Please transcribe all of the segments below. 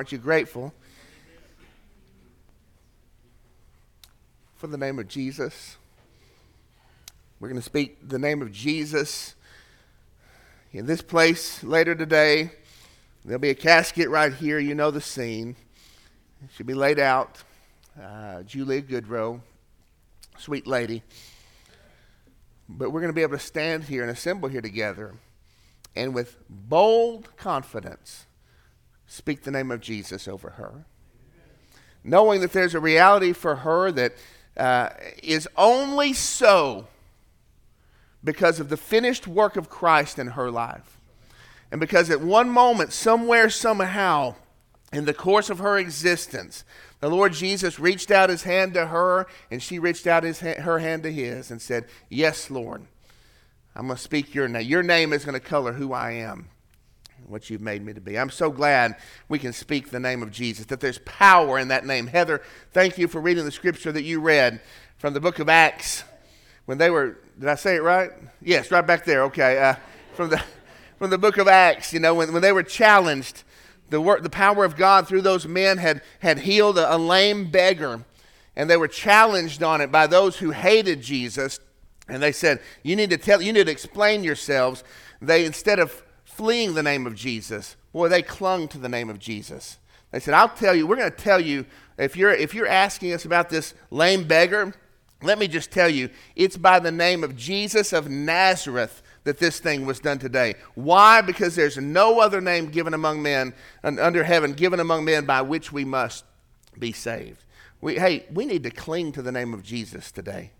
Aren't you grateful for the name of Jesus? We're going to speak the name of Jesus in this place later today. There'll be a casket right here. You know the scene. It should be laid out. Julia Goodrow, sweet lady. But we're going to be able to stand here and assemble here together and with bold confidence speak the name of Jesus over her. Amen. Knowing that there's a reality for her that is only so because of the finished work of Christ in her life. And because at one moment, somewhere, somehow, in the course of her existence, the Lord Jesus reached out his hand to her, and she reached out her hand to his and said, "Yes, Lord, I'm going to speak your name. Your name is going to color who I am, what you've made me to be." I'm so glad we can speak the name of Jesus, that there's power in that name. Heather, thank you for reading the scripture that you read from the book of Acts when they were, did I say it right? Yes, right back there, okay. From the book of Acts, you know, when they were challenged. The power of God through those men had healed a lame beggar, and they were challenged on it by those who hated Jesus, and they said, you need to explain yourselves." They, instead of fleeing the name of Jesus, boy, they clung to the name of Jesus. They said, "I'll tell you, we're going to tell you, if you're asking us about this lame beggar, let me just tell you, it's by the name of Jesus of Nazareth that this thing was done today." Why? Because there's no other name given among men, under heaven, given among men by which we must be saved. We need to cling to the name of Jesus today.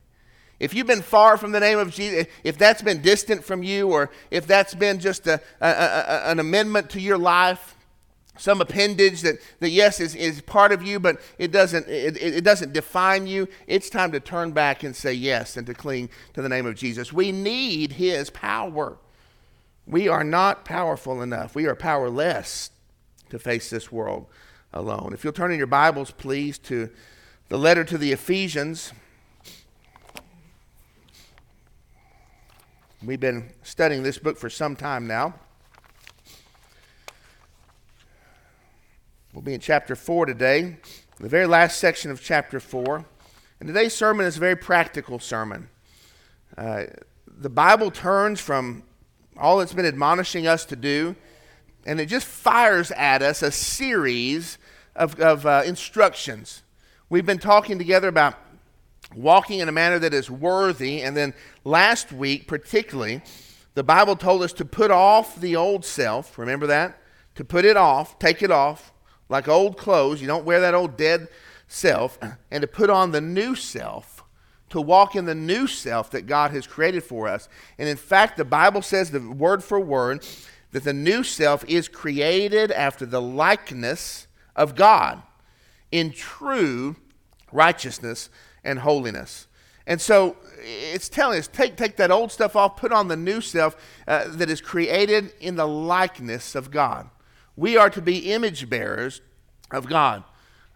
If you've been far from the name of Jesus, if that's been distant from you, or if that's been just an amendment to your life, some appendage that yes, is part of you, but it doesn't define you, it's time to turn back and say yes and to cling to the name of Jesus. We need his power. We are not powerful enough. We are powerless to face this world alone. If you'll turn in your Bibles, please, to the letter to the Ephesians. We've been studying this book for some time now. We'll be in chapter 4 today, the very last section of chapter 4. And today's sermon is a very practical sermon. The Bible turns from all it's been admonishing us to do, and it just fires at us a series of instructions. We've been talking together about walking in a manner that is worthy, and then last week particularly, the Bible told us to put off the old self, remember that? To put it off, take it off. Like old clothes, you don't wear that old dead self, and to put on the new self, to walk in the new self that God has created for us. And in fact, the Bible says, the word for word, that the new self is created after the likeness of God in true righteousness and holiness. And so it's telling us, take that old stuff off, put on the new self that is created in the likeness of God. We are to be image bearers of God.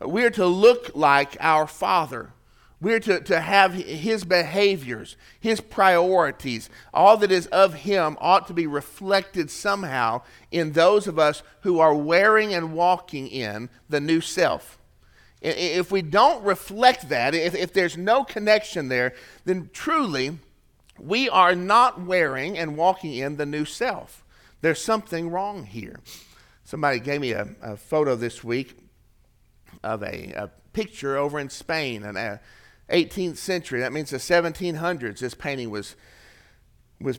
We are to look like our Father. We are to have his behaviors, his priorities. All that is of him ought to be reflected somehow in those of us who are wearing and walking in the new self. If we don't reflect that, if there's no connection there, then truly we are not wearing and walking in the new self. There's something wrong here. Somebody gave me a photo this week of a picture over in Spain in the 18th century. That means the 1700s. This painting was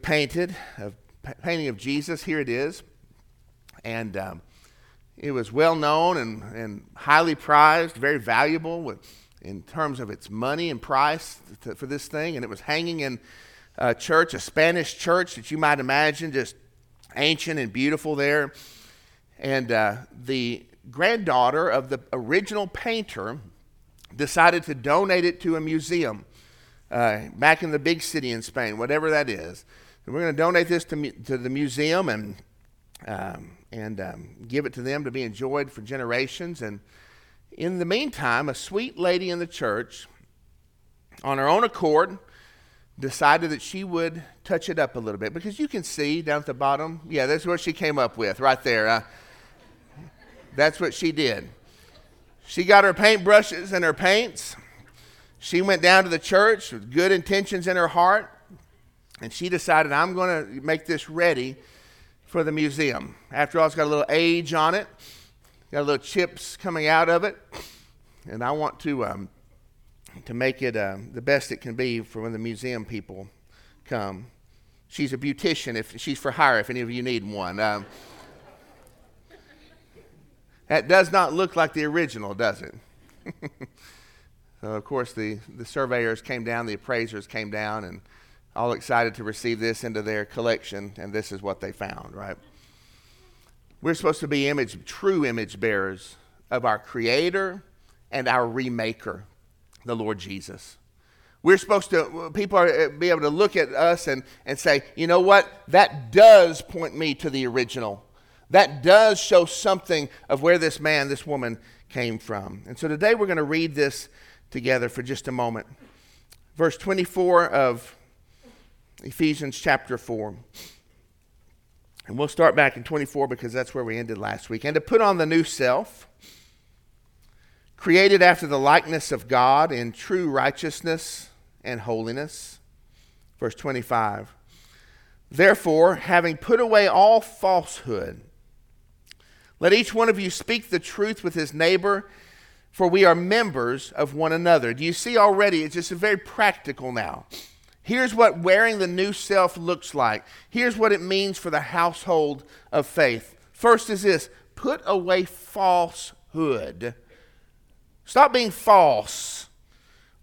painted, a painting of Jesus. Here it is. And it was well known and highly prized, very valuable in terms of its money and price for this thing. And it was hanging in a church, a Spanish church that you might imagine, just ancient and beautiful there. And the granddaughter of the original painter decided to donate it to a museum back in the big city in Spain, whatever that is. And we're going to donate this to the museum and give it to them to be enjoyed for generations. And in the meantime, a sweet lady in the church, on her own accord, decided that she would touch it up a little bit. Because you can see down at the bottom, yeah, that's what she came up with right there. That's what she did. She got her paintbrushes and her paints. She went down to the church with good intentions in her heart, and she decided, I'm going to make this ready for the museum. After all, it's got a little age on it, got a little chips coming out of it, and I want to make it the best it can be for when the museum people come. She's a beautician. If she's for hire, if any of you need one. That does not look like the original, does it? So, of course, the surveyors came down, the appraisers came down, and all excited to receive this into their collection, and this is what they found, right? We're supposed to be true image bearers of our Creator and our Remaker, the Lord Jesus. We're supposed to, people are be able to look at us and say, you know what, that does point me to the original. That does show something of where this man, this woman came from. And so today we're going to read this together for just a moment. Verse 24 of Ephesians chapter 4. And we'll start back in 24 because that's where we ended last week. And to put on the new self, created after the likeness of God in true righteousness and holiness. Verse 25. Therefore, having put away all falsehood, let each one of you speak the truth with his neighbor, for we are members of one another. Do you see already, it's just very practical now. Here's what wearing the new self looks like. Here's what it means for the household of faith. First is this, put away falsehood. Stop being false.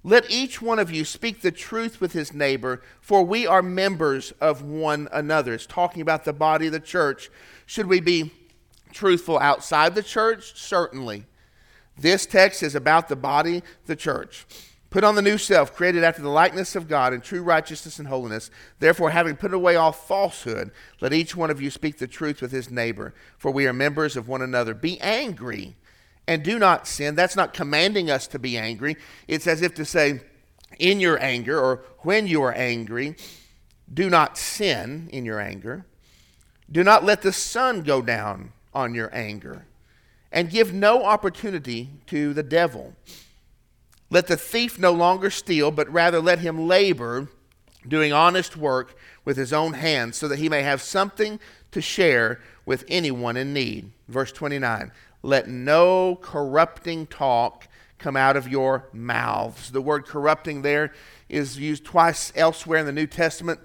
Let each one of you speak the truth with his neighbor, for we are members of one another. It's talking about the body of the church. Should we be truthful outside the church? Certainly. This text is about the body, the church. Put on the new self, created after the likeness of God in true righteousness and holiness. Therefore, having put away all falsehood, let each one of you speak the truth with his neighbor, for we are members of one another. Be angry and do not sin. That's not commanding us to be angry. It's as if to say, in your anger, or when you are angry, do not sin in your anger. Do not let the sun go down on your anger, and give no opportunity to the devil. Let the thief no longer steal, but rather let him labor, doing honest work with his own hands, so that he may have something to share with anyone in need. Verse 29. Let no corrupting talk come out of your mouths. The word corrupting there is used twice elsewhere in the New Testament.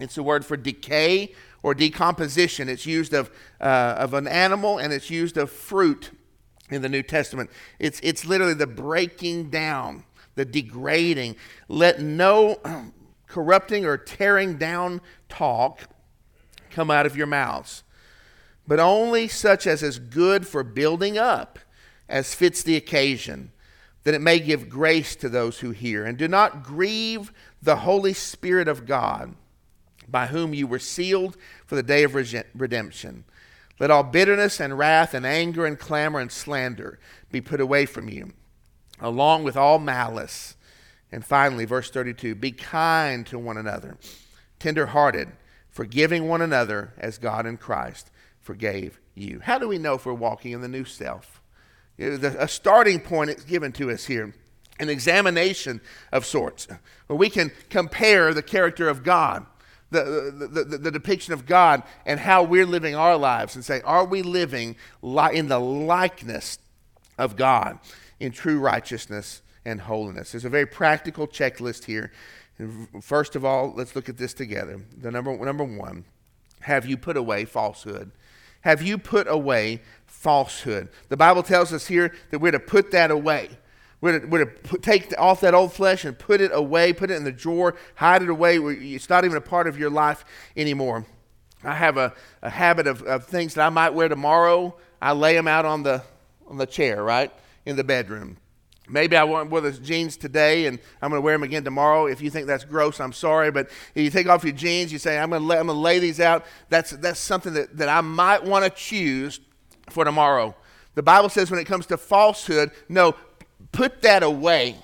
It's the word for decay or decomposition. It's used of an animal, and it's used of fruit in the New Testament. It's literally the breaking down, the degrading. Let no corrupting or tearing down talk come out of your mouths, but only such as is good for building up, as fits the occasion, that it may give grace to those who hear. And do not grieve the Holy Spirit of God, by whom you were sealed for the day of redemption. Let all bitterness and wrath and anger and clamor and slander be put away from you, along with all malice. And finally, verse 32, be kind to one another, tender-hearted, forgiving one another as God in Christ forgave you. How do we know if we're walking in the new self? A starting point is given to us here, an examination of sorts, where we can compare the character of God, the depiction of God, and how we're living our lives, and say, are we living in the likeness of God in true righteousness and holiness? There's a very practical checklist here. First of all, let's look at this together. The number one, have you put away falsehood? Have you put away falsehood? The Bible tells us here that we're to put that away. We're to take off that old flesh and put it away, put it in the drawer, hide it away. It's not even a part of your life anymore. I have a habit of things that I might wear tomorrow. I lay them out on the chair, right, in the bedroom. Maybe I wore those jeans today, and I'm going to wear them again tomorrow. If you think that's gross, I'm sorry. But if you take off your jeans, you say, I'm going to lay these out. That's something that I might want to choose for tomorrow. The Bible says when it comes to falsehood, no, put that away.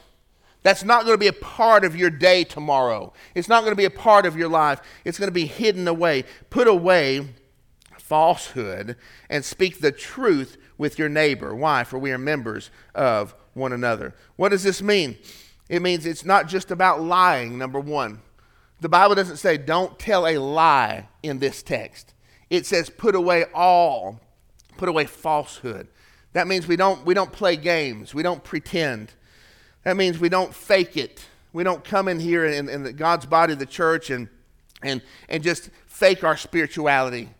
That's not going to be a part of your day tomorrow. It's not going to be a part of your life. It's going to be hidden away. Put away falsehood and speak the truth with your neighbor. Why? For we are members of one another. What does this mean? It means it's not just about lying, number one. The Bible doesn't say don't tell a lie in this text. It says put away falsehood. That means we don't play games. We don't pretend. That means we don't fake it. We don't come in here in God's body, the church, and just fake our spirituality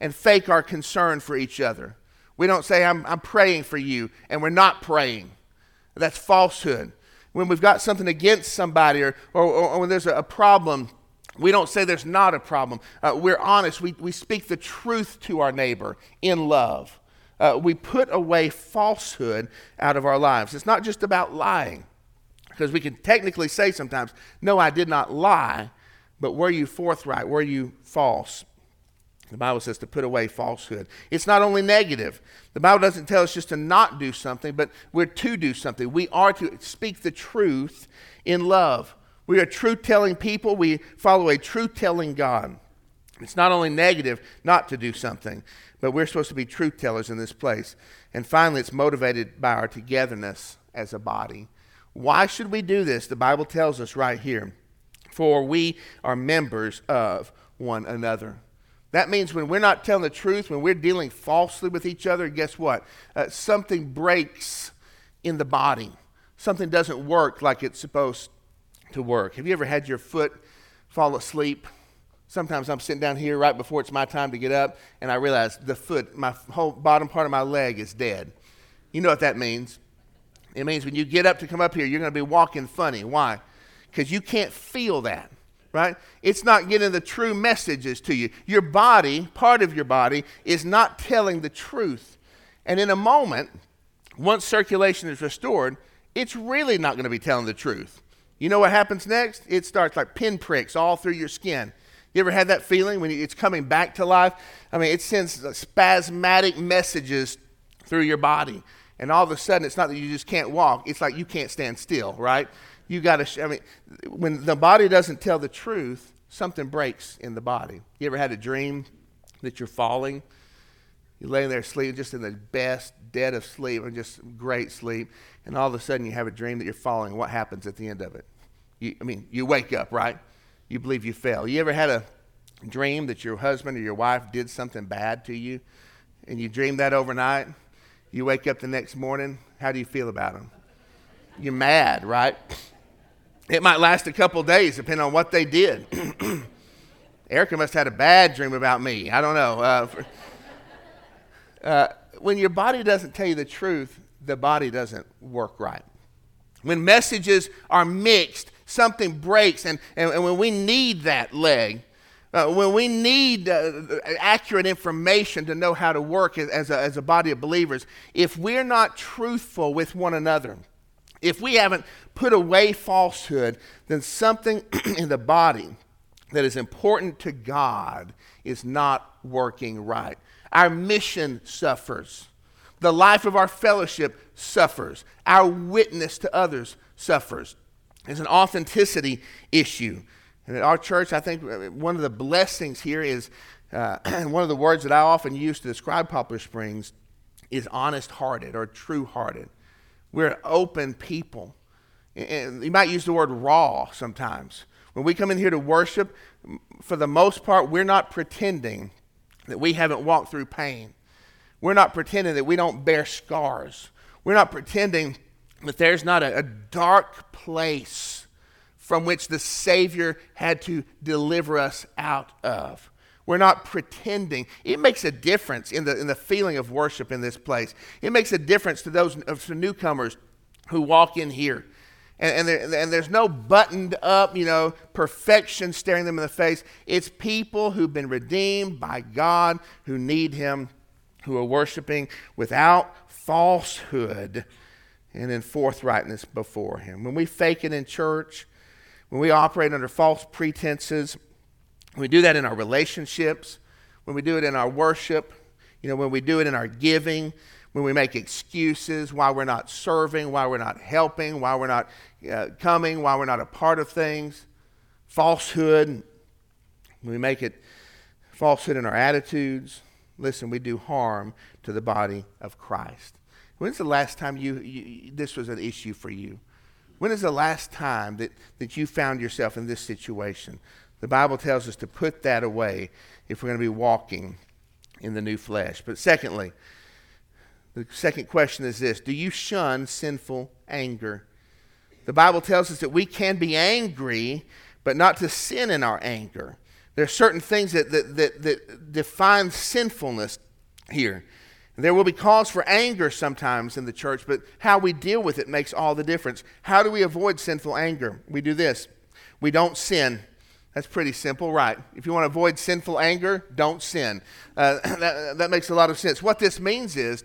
and fake our concern for each other. We don't say, I'm praying for you, and we're not praying. That's falsehood. When we've got something against somebody or when there's a problem, we don't say there's not a problem. We're honest. We speak the truth to our neighbor in love. We put away falsehood out of our lives. It's not just about lying, because we can technically say sometimes, no, I did not lie, but were you forthright? Were you false? The Bible says to put away falsehood. It's not only negative. The Bible doesn't tell us just to not do something, but we're to do something. We are to speak the truth in love. We are truth-telling people. We follow a truth-telling God. It's not only negative not to do something, but we're supposed to be truth-tellers in this place. And finally, it's motivated by our togetherness as a body. Why should we do this? The Bible tells us right here, for we are members of one another. That means when we're not telling the truth, when we're dealing falsely with each other, guess what? Something breaks in the body. Something doesn't work like it's supposed to work. Have you ever had your foot fall asleep? Sometimes I'm sitting down here right before it's my time to get up, and I realize the foot, my whole bottom part of my leg is dead. You know what that means. It means when you get up to come up here, you're going to be walking funny. Why? Because you can't feel that, right? It's not getting the true messages to you. Your body, part of your body, is not telling the truth. And in a moment, once circulation is restored, it's really not going to be telling the truth. You know what happens next? It starts like pinpricks all through your skin. You ever had that feeling when it's coming back to life? I mean, it sends spasmodic messages through your body. And all of a sudden, it's not that you just can't walk. It's like you can't stand still, right? You got to, when the body doesn't tell the truth, something breaks in the body. You ever had a dream that you're falling? You're laying there asleep, just in the best dead of sleep, and just great sleep. And all of a sudden, you have a dream that you're falling. What happens at the end of it? You wake up, right? You believe you fell. You ever had a dream that your husband or your wife did something bad to you? And you dreamed that overnight? You wake up the next morning, how do you feel about them? You're mad, right? It might last a couple days, depending on what they did. Erica must have had a bad dream about me. I don't know. When your body doesn't tell you the truth, the body doesn't work right. When messages are mixed, something breaks. And when we need that leg, when we need accurate information to know how to work as a body of believers, if we're not truthful with one another, if we haven't put away falsehood, then something in the body that is important to God is not working right. Our mission suffers. The life of our fellowship suffers. Our witness to others suffers. It's an authenticity issue. And at our church, I think one of the blessings here is, one of the words that I often use to describe Poplar Springs is honest-hearted or true-hearted. We're an open people. And you might use the word raw sometimes. When we come in here to worship, for the most part, we're not pretending that we haven't walked through pain. We're not pretending that we don't bear scars. We're not pretending that there's not a dark place from which the Savior had to deliver us out of. We're not pretending. It makes a difference in the feeling of worship in this place. It makes a difference to those newcomers who walk in here. And there's no buttoned up, perfection staring them in the face. It's people who've been redeemed by God, who need Him, who are worshiping without falsehood and in forthrightness before Him. When we fake it in church, when we operate under false pretenses, when we do that in our relationships, when we do it in our worship, when we do it in our giving, when we make excuses why we're not serving, why we're not helping, why we're not coming, why we're not a part of things, falsehood, when we make it falsehood in our attitudes, Listen, we do harm to the body of Christ. When's the last time this was an issue for you? When is the last time that you found yourself in this situation? The Bible tells us to put that away if we're going to be walking in the new flesh. But secondly, the second question is this: do you shun sinful anger? The Bible tells us that we can be angry, but not to sin in our anger. There are certain things that define sinfulness here. There will be cause for anger sometimes in the church, but how we deal with it makes all the difference. How do we avoid sinful anger? We do this. We don't sin. That's pretty simple, right? If you want to avoid sinful anger, don't sin. That makes a lot of sense. What this means is,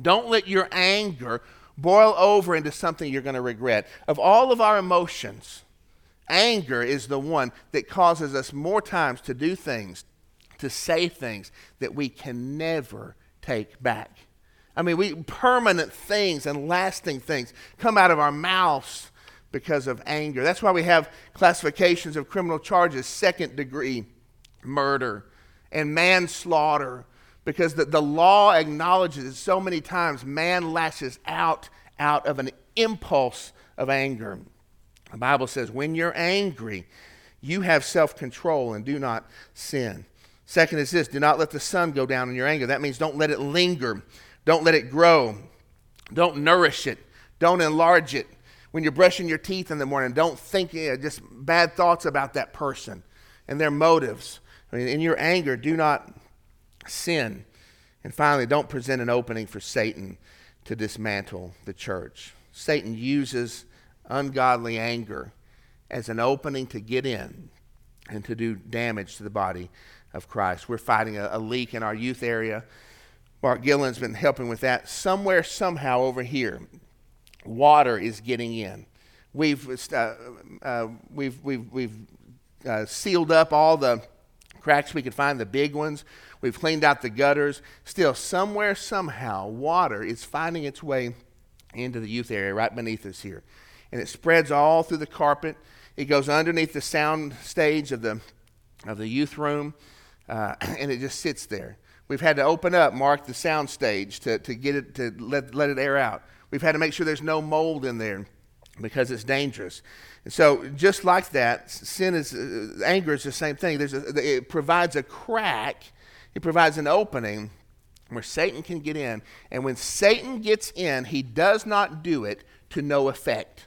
don't let your anger boil over into something you're going to regret. Of all of our emotions, anger is the one that causes us more times to do things, to say things that we can never take back. I mean, permanent things and lasting things come out of our mouths because of anger. That's why we have classifications of criminal charges: second degree murder and manslaughter, because the law acknowledges so many times man lashes out of an impulse of anger. The Bible says when you're angry, you have self-control and do not sin. Second is this: do not let the sun go down in your anger. That means don't let it linger. Don't let it grow. Don't nourish it. Don't enlarge it. When you're brushing your teeth in the morning, don't think just bad thoughts about that person and their motives. I mean, in your anger, do not sin. And finally, don't present an opening for Satan to dismantle the church. Satan uses ungodly anger as an opening to get in and to do damage to the body of Christ. We're fighting a leak in our youth area. Mark Gillen's been helping with that. Somewhere, somehow over here, water is getting in. We've sealed up all the cracks we could find, the big ones. We've cleaned out the gutters. Still, somewhere, somehow, water is finding its way into the youth area right beneath us here. And it spreads all through the carpet. It goes underneath the sound stage of the youth room, and it just sits there. We've had to open up, Mark, the sound stage to get it, to let it air out. We've had to make sure there's no mold in there because it's dangerous. And so just like that, anger is the same thing. It provides a crack. It provides an opening where Satan can get in. And when Satan gets in, he does not do it to no effect.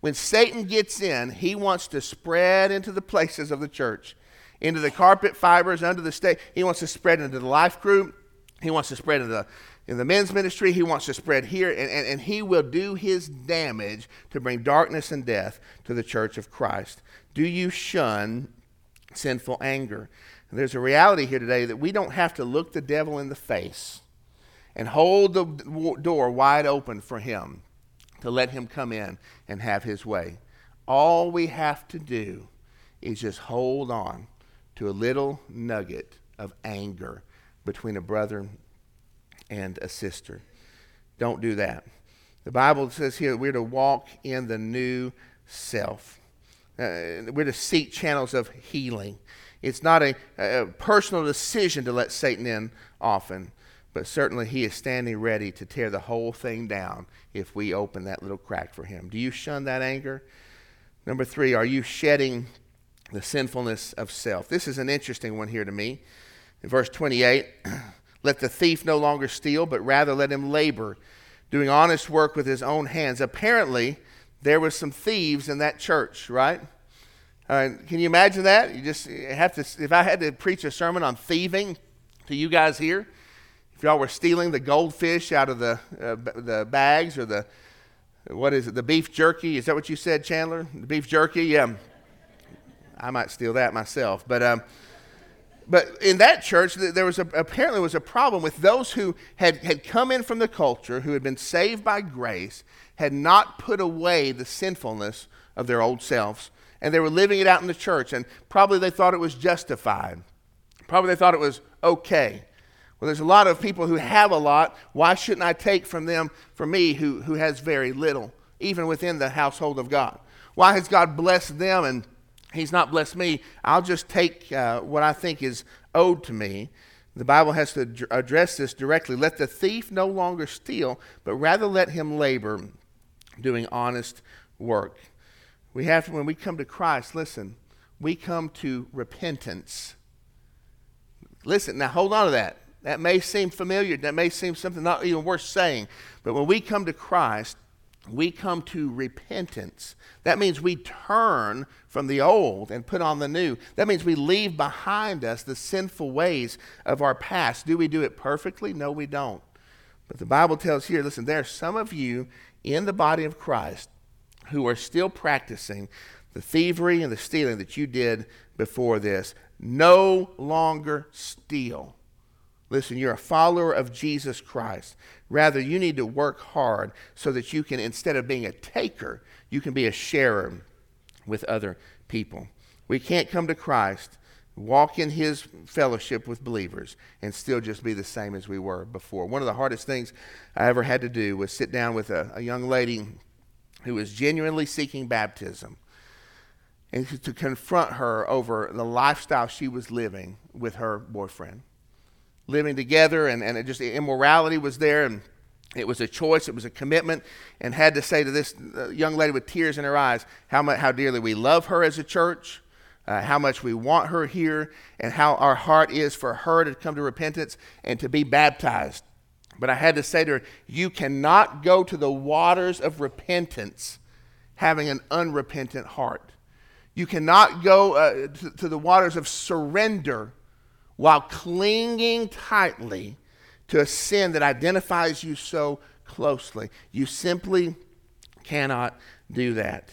When Satan gets in, he wants to spread into the places of the church, into the carpet fibers, under the stage. He wants to spread into the life group. He wants to spread in the men's ministry. He wants to spread here, and he will do his damage to bring darkness and death to the church of Christ. Do you shun sinful anger? And there's a reality here today that we don't have to look the devil in the face and hold the door wide open for him to let him come in and have his way. All we have to do is just hold on to a little nugget of anger between a brother and a sister. Don't do that. The Bible says here we're to walk in the new self. We're to seek channels of healing. It's not a personal decision to let Satan in often, but certainly he is standing ready to tear the whole thing down if we open that little crack for him. Do you shun that anger? Number three, are you shedding the sinfulness of self? This is an interesting one here to me. In verse 28, let the thief no longer steal, but rather let him labor, doing honest work with his own hands. Apparently, there were some thieves in that church, right? Can you imagine that? If I had to preach a sermon on thieving to you guys here, if y'all were stealing the goldfish out of the bags or the beef jerky? Is that what you said, Chandler? The beef jerky? Yeah. I might steal that myself. But in that church, there was apparently a problem with those who had come in from the culture, who had been saved by grace, had not put away the sinfulness of their old selves, and they were living it out in the church, and probably they thought it was justified. Probably they thought it was okay. Well, there's a lot of people who have a lot. Why shouldn't I take from them, from me, who has very little, even within the household of God? Why has God blessed them and he's not blessed me? I'll just take what I think is owed to me. The Bible has to address this directly. Let the thief no longer steal, but rather let him labor, doing honest work. We have to, when we come to Christ, listen, we come to repentance. Listen, now hold on to that. That may seem familiar. That may seem something not even worth saying. But when we come to Christ, we come to repentance. That means we turn from the old and put on the new. That means we leave behind us the sinful ways of our past. Do we do it perfectly? No, we don't. But the Bible tells here, listen, there are some of you in the body of Christ who are still practicing the thievery and the stealing that you did before this. No longer steal. Listen, you're a follower of Jesus Christ. Rather, you need to work hard so that you can, instead of being a taker, you can be a sharer with other people. We can't come to Christ, walk in his fellowship with believers, and still just be the same as we were before. One of the hardest things I ever had to do was sit down with a young lady who was genuinely seeking baptism, and to confront her over the lifestyle she was living with her boyfriend. Living together, and it just, immorality was there, and it was a choice, it was a commitment, and had to say to this young lady with tears in her eyes how dearly we love her as a church, how much we want her here, and how our heart is for her to come to repentance and to be baptized. But I had to say to her, you cannot go to the waters of repentance having an unrepentant heart. You cannot go to the waters of surrender while clinging tightly to a sin that identifies you so closely. You simply cannot do that.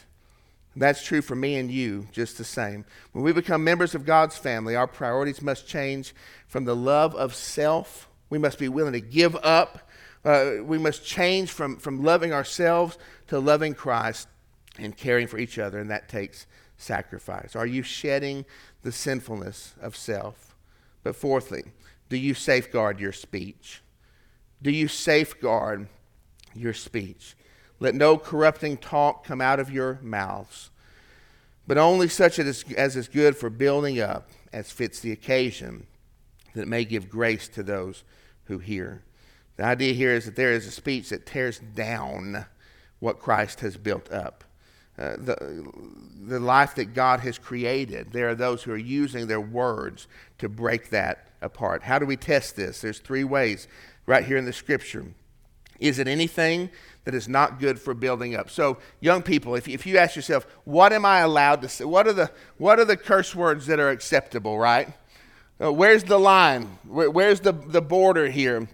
That's true for me and you just the same. When we become members of God's family, our priorities must change from the love of self. We must be willing to give up. We must change from loving ourselves to loving Christ and caring for each other, and that takes sacrifice. Are you shedding the sinfulness of self? But fourthly, do you safeguard your speech? Do you safeguard your speech? Let no corrupting talk come out of your mouths, but only such as is good for building up, as fits the occasion, that it may give grace to those who hear. The idea here is that there is a speech that tears down what Christ has built up. The life that God has created. There are those who are using their words to break that apart. How do we test this? There's three ways right here in the scripture. Is it anything that is not good for building up? So, young people, if you ask yourself, what am I allowed to say? What are the curse words that are acceptable, right? Where's the line? Where's the border here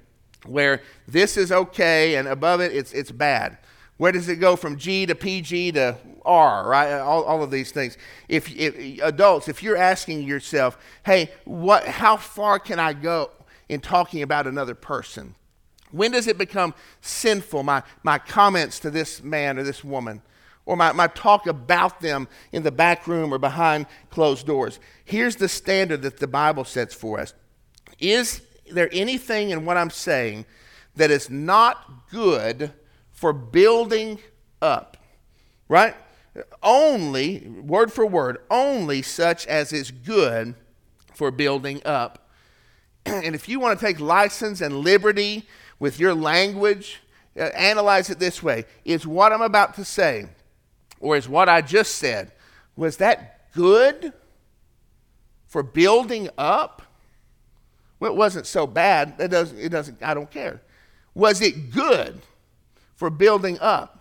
where this is okay and above it it's bad? Where does it go from G to PG to R, right? All of these things. If adults, if you're asking yourself, hey, how far can I go in talking about another person? When does it become sinful, my comments to this man or this woman, or my talk about them in the back room or behind closed doors? Here's the standard that the Bible sets for us. Is there anything in what I'm saying that is not good for building up, right? Only, word for word, only such as is good for building up. And if you want to take license and liberty with your language, analyze it this way. Is what I'm about to say, or is what I just said, was that good for building up? Well, it wasn't so bad. It doesn't, I don't care. Was it good for building up,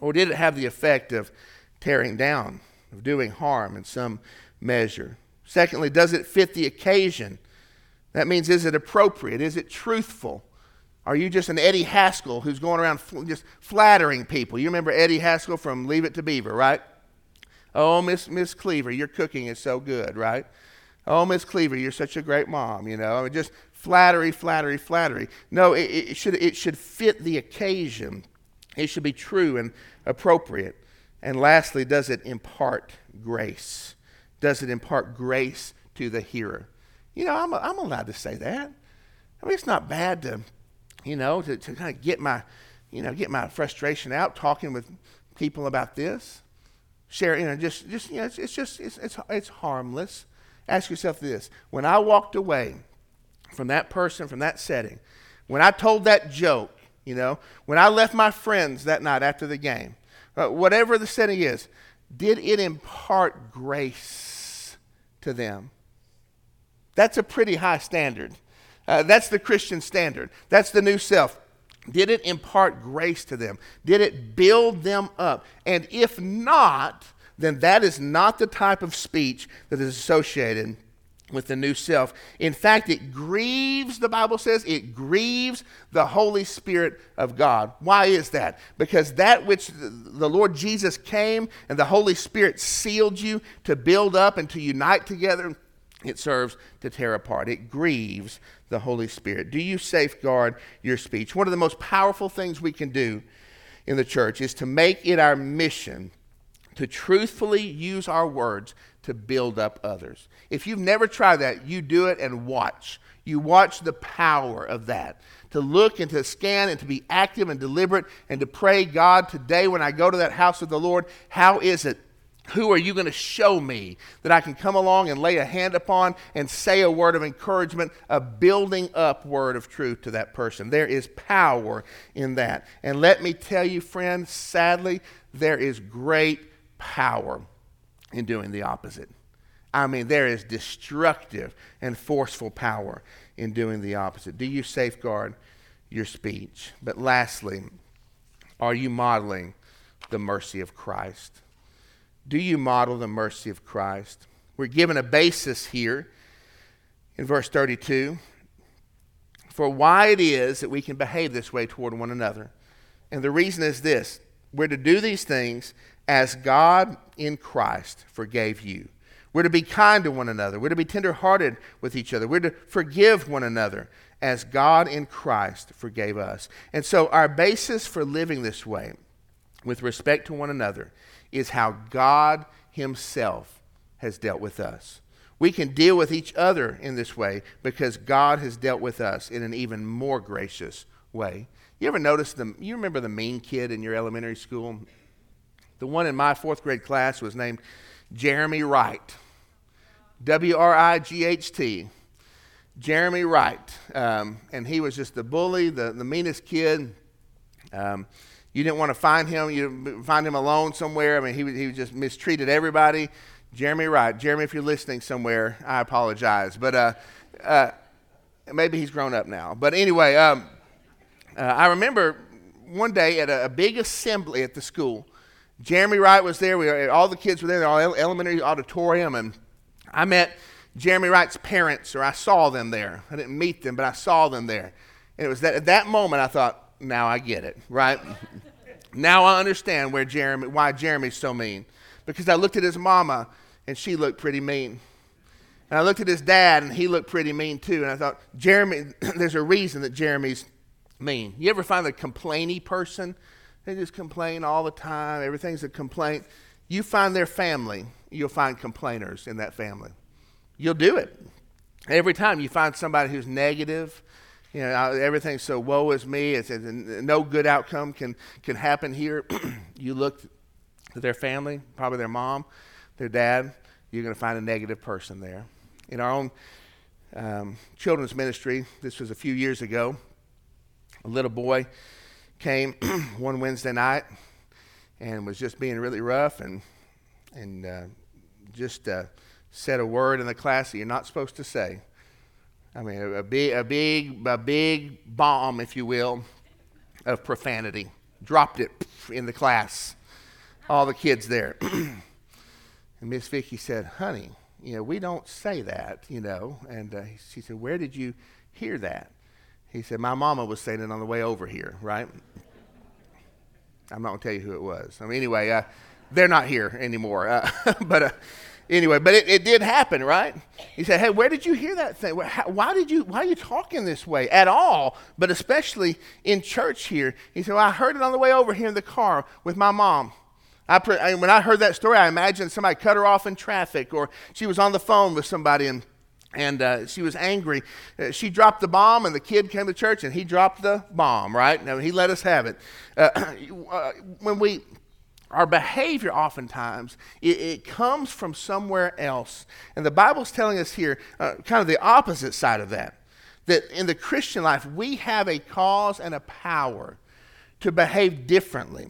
or did it have the effect of tearing down, of doing harm in some measure? Secondly, does it fit the occasion? That means, is it appropriate? Is it truthful? Are you just an Eddie Haskell who's going around just flattering people? You remember Eddie Haskell from Leave It to Beaver, right? Oh, Miss Cleaver, your cooking is so good, right? Oh, Miss Cleaver, you're such a great mom, you know. I mean, just flattery, flattery, flattery. No, it should fit the occasion. It should be true and appropriate. And lastly, does it impart grace? Does it impart grace to the hearer? You know, I'm allowed to say that. I mean, it's not bad to, you know, to kind of get my frustration out talking with people about this. Share, you know, just you know, it's harmless. Ask yourself this: when I walked away from that person, from that setting. When I told that joke, you know, when I left my friends that night after the game, whatever the setting is, did it impart grace to them? That's a pretty high standard. That's the Christian standard. That's the new self. Did it impart grace to them? Did it build them up? And if not, then that is not the type of speech that is associated with the new self. In fact, it grieves, the Bible says, it grieves the Holy Spirit of God. Why is that? Because that which the Lord Jesus came and the Holy Spirit sealed you to build up and to unite together, it serves to tear apart. It grieves the Holy Spirit. Do you safeguard your speech? One of the most powerful things we can do in the church is to make it our mission to truthfully use our words to build up others. If you've never tried that, you do it and watch. You watch the power of that. To look and to scan and to be active and deliberate and to pray, God, today when I go to that house of the Lord, how is it? Who are you going to show me that I can come along and lay a hand upon and say a word of encouragement, a building up word of truth to that person? There is power in that. And let me tell you, friend, sadly, there is great power in doing the opposite. I mean, there is destructive and forceful power in doing the opposite. Do you safeguard your speech? But lastly, are you modeling the mercy of Christ? Do you model the mercy of Christ? We're given a basis here in verse 32 for why it is that we can behave this way toward one another. And the reason is this: we're to do these things as God in Christ forgave you. We're to be kind to one another. We're to be tenderhearted with each other. We're to forgive one another as God in Christ forgave us. And so our basis for living this way with respect to one another is how God himself has dealt with us. We can deal with each other in this way because God has dealt with us in an even more gracious way. You ever notice you remember the mean kid in your elementary school? The one in my 4th grade class was named Jeremy Wright. W-R-I-G-H-T. Jeremy Wright. And he was just the bully, the meanest kid. You didn't want to find him. You find him alone somewhere. I mean, he just mistreated everybody. Jeremy Wright. Jeremy, if you're listening somewhere, I apologize. But maybe he's grown up now. But anyway, I remember one day at a big assembly at the school, Jeremy Wright was there. All the kids were there, all elementary auditorium, and I met Jeremy Wright's parents, or I saw them there. I didn't meet them, but I saw them there. And it was that at that moment I thought, now I get it, right? Now I understand why Jeremy's so mean. Because I looked at his mama, and she looked pretty mean. And I looked at his dad, and he looked pretty mean too. And I thought, Jeremy, there's a reason that Jeremy's mean. You ever find a complainy person? They just complain all the time. Everything's a complaint. You find their family, you'll find complainers in that family. You'll do it. Every time you find somebody who's negative, you know, everything's so woe is me, it's no good outcome can happen here. You look at their family, probably their mom, their dad, you're going to find a negative person there. In our own children's ministry, this was a few years ago, a little boy came one Wednesday night and was just being really rough and said a word in the class that you're not supposed to say. I mean, a big bomb, if you will, of profanity. Dropped it in the class. All the kids there. And Miss Vicki said, "Honey, you know, we don't say that, you know." And she said, "Where did you hear that?" He said, "My mama was saying it on the way over here," right? I'm not going to tell you who it was. I mean, anyway, they're not here anymore. But it did happen, right? He said, "Hey, where did you hear that thing? Why are you talking this way at all, but especially in church here?" He said, "Well, I heard it on the way over here in the car with my mom. When I heard that story, I imagined somebody cut her off in traffic, or she was on the phone with somebody and she was angry. She dropped the bomb, and the kid came to church, and he dropped the bomb," right? Now, he let us have it. Our behavior oftentimes, it comes from somewhere else. And the Bible's telling us here kind of the opposite side of that. that in the Christian life, we have a cause and a power to behave differently.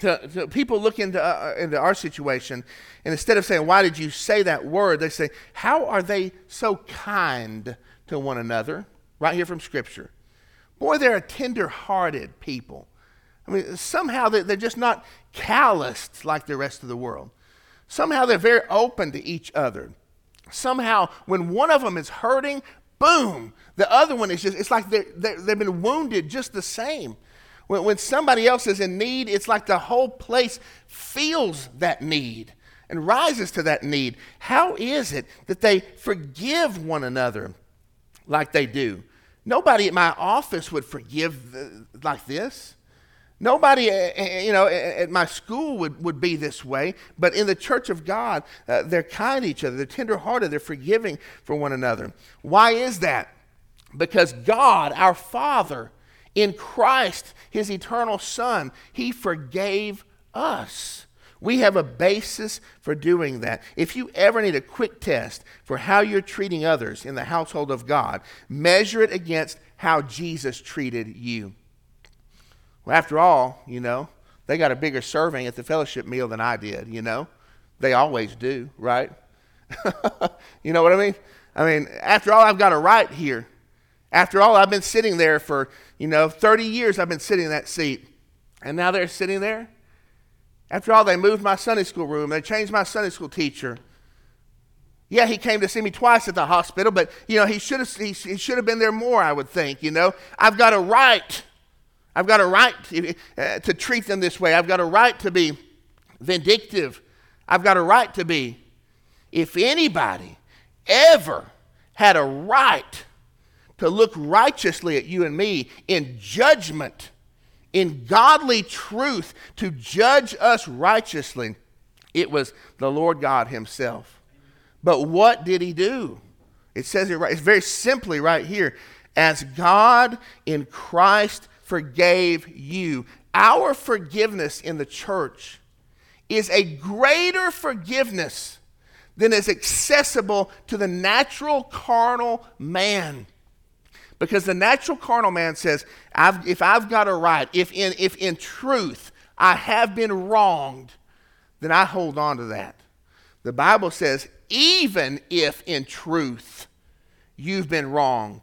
To people look into our situation, and instead of saying, why did you say that word? They say, how are they so kind to one another? Right here from Scripture. Boy, they're a tender-hearted people. I mean, somehow they're just not calloused like the rest of the world. Somehow they're very open to each other. Somehow when one of them is hurting, boom, the other one is just, it's like they've been wounded just the same. When somebody else is in need, it's like the whole place feels that need and rises to that need. How is it that they forgive one another like they do? Nobody at my office would forgive like this. Nobody, at my school would be this way, but in the church of God, they're kind to each other, they're tenderhearted, they're forgiving for one another. Why is that? Because God, our Father, in Christ, His eternal Son, He forgave us. We have a basis for doing that. If you ever need a quick test for how you're treating others in the household of God, measure it against how Jesus treated you. Well, after all, they got a bigger serving at the fellowship meal than I did, They always do, right? You know what I mean? After all, I've got a right here. After all, I've been sitting there for, 30 years I've been sitting in that seat. And now they're sitting there. After all, they moved my Sunday school room. They changed my Sunday school teacher. Yeah, he came to see me twice at the hospital, but, he should have been there more, I would think, I've got a right. I've got a right to treat them this way. I've got a right to be vindictive. I've got a right to be. If anybody ever had a right to look righteously at you and me in judgment, in godly truth, to judge us righteously, it was the Lord God Himself. But what did He do? It says it right. It's very simply right here. As God in Christ forgave you. Our forgiveness in the church is a greater forgiveness than is accessible to the natural carnal man. Because the natural carnal man says, if I've got a right, if in truth I have been wronged, then I hold on to that. The Bible says, even if in truth you've been wronged,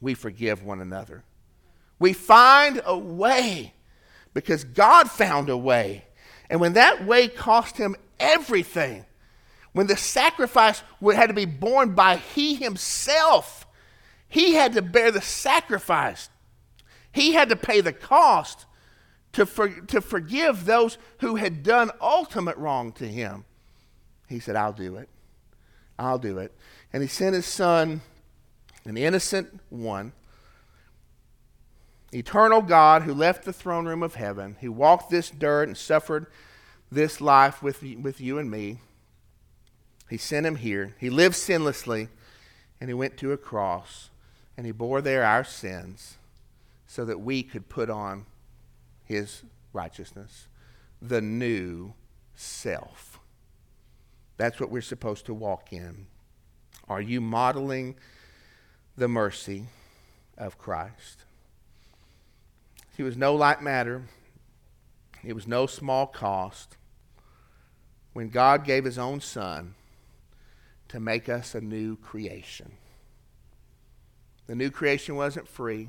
we forgive one another. We find a way because God found a way. And when that way cost Him everything, when the sacrifice had to be borne by He Himself, He had to bear the sacrifice. He had to pay the cost to forgive those who had done ultimate wrong to Him. He said, I'll do it. I'll do it. And He sent His Son, an innocent one, eternal God who left the throne room of heaven, who walked this dirt and suffered this life with you and me. He sent Him here. He lived sinlessly, and He went to a cross, and He bore there our sins so that we could put on His righteousness, the new self. That's what we're supposed to walk in. Are you modeling the mercy of Christ? It was no light matter. It was no small cost when God gave His own Son to make us a new creation. The new creation wasn't free.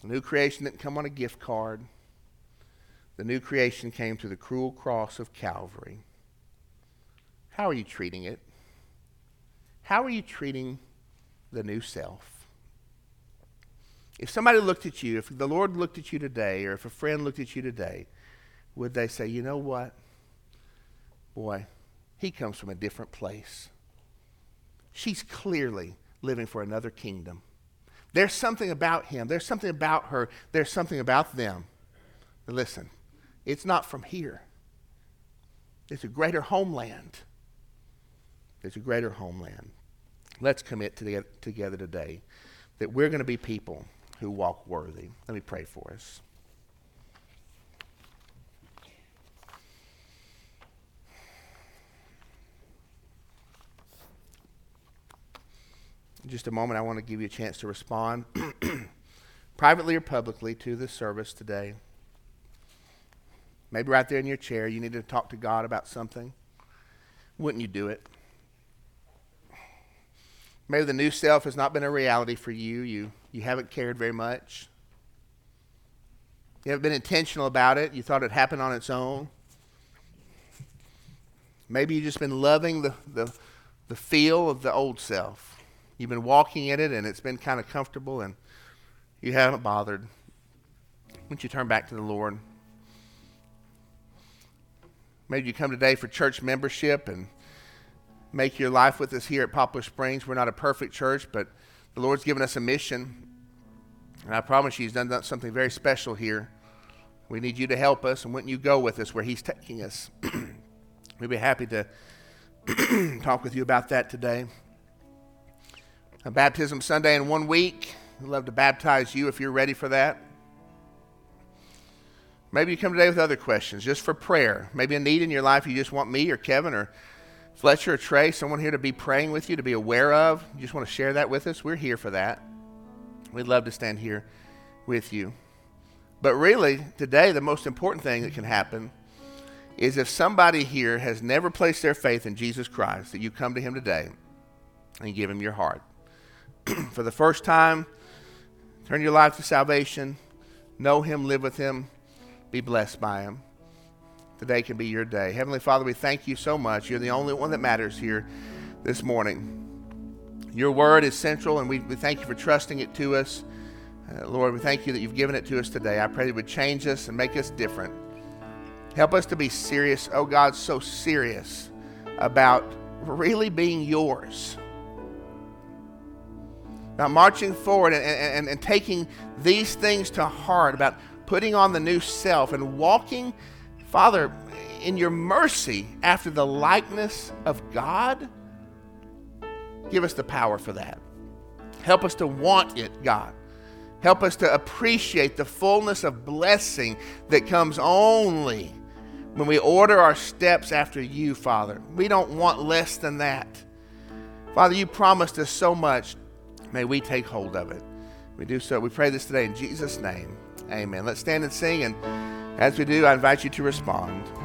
The new creation didn't come on a gift card. The new creation came through the cruel cross of Calvary. How are you treating it? How are you treating the new self? If somebody looked at you, if the Lord looked at you today, or if a friend looked at you today, would they say, you know what? Boy, he comes from a different place. She's clearly living for another kingdom. There's something about him. There's something about her. There's something about them. But listen, it's not from here. It's a greater homeland. There's a greater homeland. Let's commit together today that we're going to be people who walk worthy. Let me pray for us. just a moment, I want to give you a chance to respond privately or publicly to this service today. Maybe right there in your chair, you need to talk to God about something. Wouldn't you do it? Maybe the new self has not been a reality for you. You haven't cared very much. You haven't been intentional about it. You thought it happened on its own. Maybe you've just been loving the feel of the old self. You've been walking in it, and it's been kind of comfortable, and you haven't bothered. Won't you turn back to the Lord? Maybe you come today for church membership and make your life with us here at Poplar Springs. We're not a perfect church, but the Lord's given us a mission. And I promise you, he's done something very special here. We need you to help us, and wouldn't you go with us where he's taking us? We'd be happy to talk with you about that today. A baptism Sunday in 1 week. We'd love to baptize you if you're ready for that. Maybe you come today with other questions, just for prayer. Maybe a need in your life you just want me or Kevin or Fletcher or Trey, someone here to be praying with you, to be aware of. You just want to share that with us? We're here for that. We'd love to stand here with you. But really, today, the most important thing that can happen is if somebody here has never placed their faith in Jesus Christ, that you come to him today and give him your heart. For the first time, turn your life to salvation, know him, live with him, be blessed by him. Today can be your day. Heavenly Father, we thank you so much. You're the only one that matters here this morning. Your word is central, and we thank you for trusting it to us. Lord, we thank you that you've given it to us today. I pray that it would change us and make us different. Help us to be serious, oh God, so serious about really being yours. About marching forward and taking these things to heart, about putting on the new self and walking, Father, in your mercy after the likeness of God. Give us the power for that. Help us to want it, God. Help us to appreciate the fullness of blessing that comes only when we order our steps after you, Father. We don't want less than that. Father, you promised us so much. May we take hold of it. We do so. We pray this today in Jesus' name. Amen. Let's stand and sing, and as we do, I invite you to respond.